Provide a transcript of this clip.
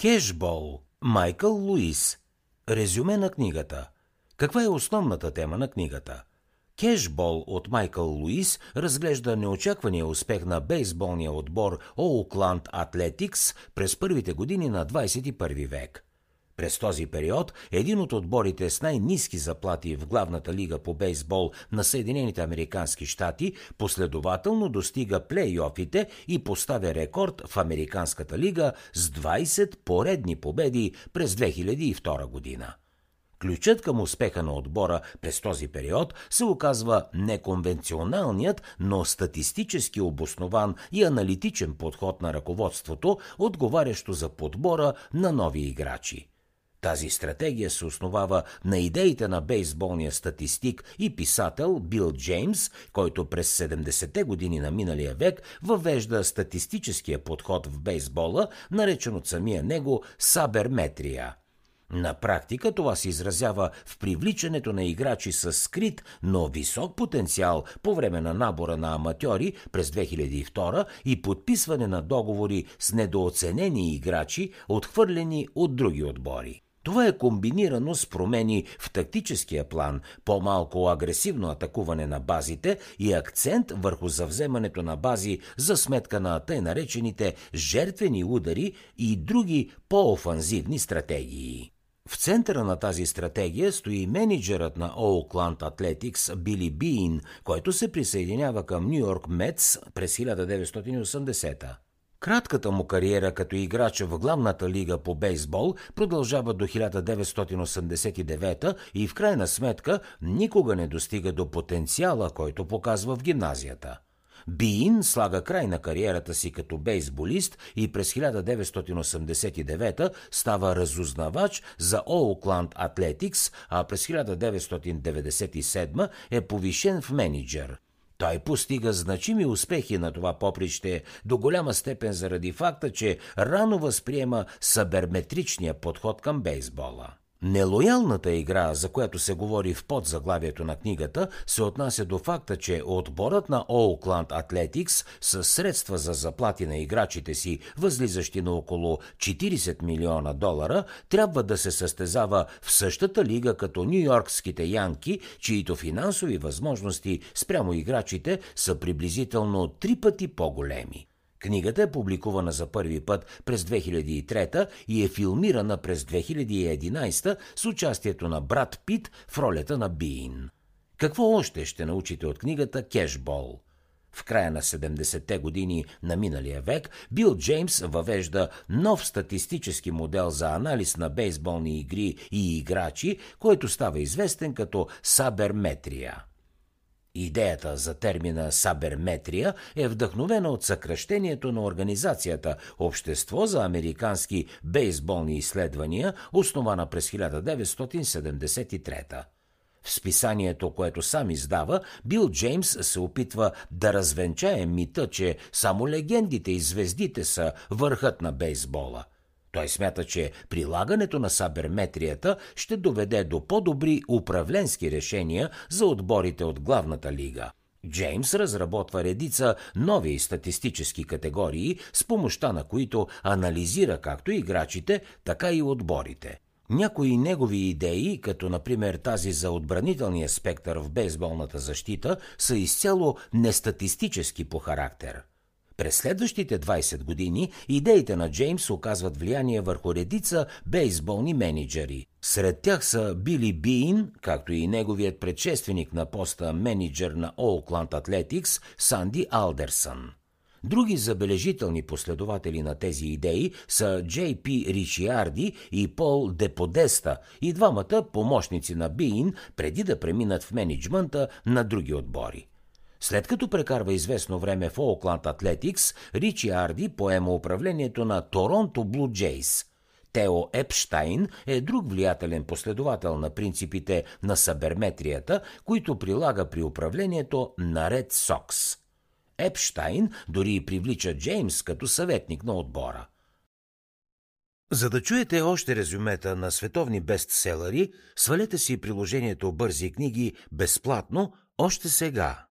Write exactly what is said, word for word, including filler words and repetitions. Кешбол, Майкъл Луис. Резюме на книгата. Каква е основната тема на книгата? Кешбол от Майкъл Луис разглежда неочаквания успех на бейсболния отбор Оукланд Атлетикс през първите години на двадесет и първи век. През този период един от отборите с най-ниски заплати в главната лига по бейсбол на Съединените американски щати последователно достига плей-офите и поставя рекорд в Американската лига с двадесет поредни победи през две хиляди и втора година. Ключът към успеха на отбора през този период се оказва неконвенционалният, но статистически обоснован и аналитичен подход на ръководството, отговарящо за подбора на нови играчи. Тази стратегия се основава на идеите на бейсболния статистик и писател Бил Джеймс, който през седемдесетте години на миналия век въвежда статистическия подход в бейсбола, наречен от самия него Саберметрия. На практика това се изразява в привличането на играчи с скрит, но висок потенциал по време на набора на аматьори през две хиляди и втора и подписване на договори с недооценени играчи, отхвърлени от други отбори. Това е комбинирано с промени в тактическия план, по-малко агресивно атакуване на базите и акцент върху завземането на бази за сметка на тъй наречените жертвени удари и други по-офанзивни стратегии. В центъра на тази стратегия стои менеджерът на Oakland Athletics Били Бийн, който се присъединява към Ню Йорк Метс през хиляда деветстотин и осемдесета. Кратката му кариера като играч в главната лига по бейсбол продължава до хиляда деветстотин осемдесет и девета и в крайна сметка никога не достига до потенциала, който показва в гимназията. Бийн слага край на кариерата си като бейсболист и през хиляда деветстотин осемдесет и девета става разузнавач за Oakland Athletics, а през хиляда деветстотин деветдесет и седма е повишен в мениджър. Той постига значими успехи на това поприще до голяма степен заради факта, че рано възприема саберметричния подход към бейсбола. Нелоялната игра, за която се говори в подзаглавието на книгата, се отнася до факта, че отборът на Oakland Athletics със средства за заплати на играчите си, възлизащи на около четиридесет милиона долара, трябва да се състезава в същата лига като Ню Йоркските Янки, чието финансови възможности спрямо играчите са приблизително три пъти по-големи. Книгата е публикувана за първи път през две хиляди и трета и е филмирана през две хиляди и единадесета с участието на Брад Пит в ролята на Бийн. Какво още ще научите от книгата Кешбол? В края на седемдесетте години на миналия век Бил Джеймс въвежда нов статистически модел за анализ на бейсболни игри и играчи, който става известен като Саберметрия. Идеята за термина Саберметрия е вдъхновена от съкращението на организацията Общество за американски бейсболни изследвания, основана през хиляда деветстотин седемдесет и трета. В списанието, което сам издава, Бил Джеймс се опитва да развенчае мита, че само легендите и звездите са върхът на бейсбола. Той смята, че прилагането на саберметрията ще доведе до по-добри управленски решения за отборите от главната лига. Джеймс разработва редица нови статистически категории, с помощта на които анализира както играчите, така и отборите. Някои негови идеи, като например тази за отбранителния спектър в бейсболната защита, са изцяло нестатистически по характер. През следващите двадесет години идеите на Джеймс оказват влияние върху редица бейсболни менеджери. Сред тях са Били Бийн, както и неговият предшественик на поста менеджер на Oakland Athletics Санди Алдерсън. Други забележителни последователи на тези идеи са Джей Пи Ричарди и Пол Деподеста, и двамата помощници на Бийн, преди да преминат в мениджмънта на други отбори. След като прекарва известно време в Oakland Athletics, Ричарди поема управлението на Toronto Blue Jays. Тео Епштайн е друг влиятелен последовател на принципите на саберметрията, които прилага при управлението на Red Sox. Епштайн дори и привлича Джеймс като съветник на отбора. За да чуете още резюмета на световни бестселери, свалете си приложението Бързи книги безплатно още сега.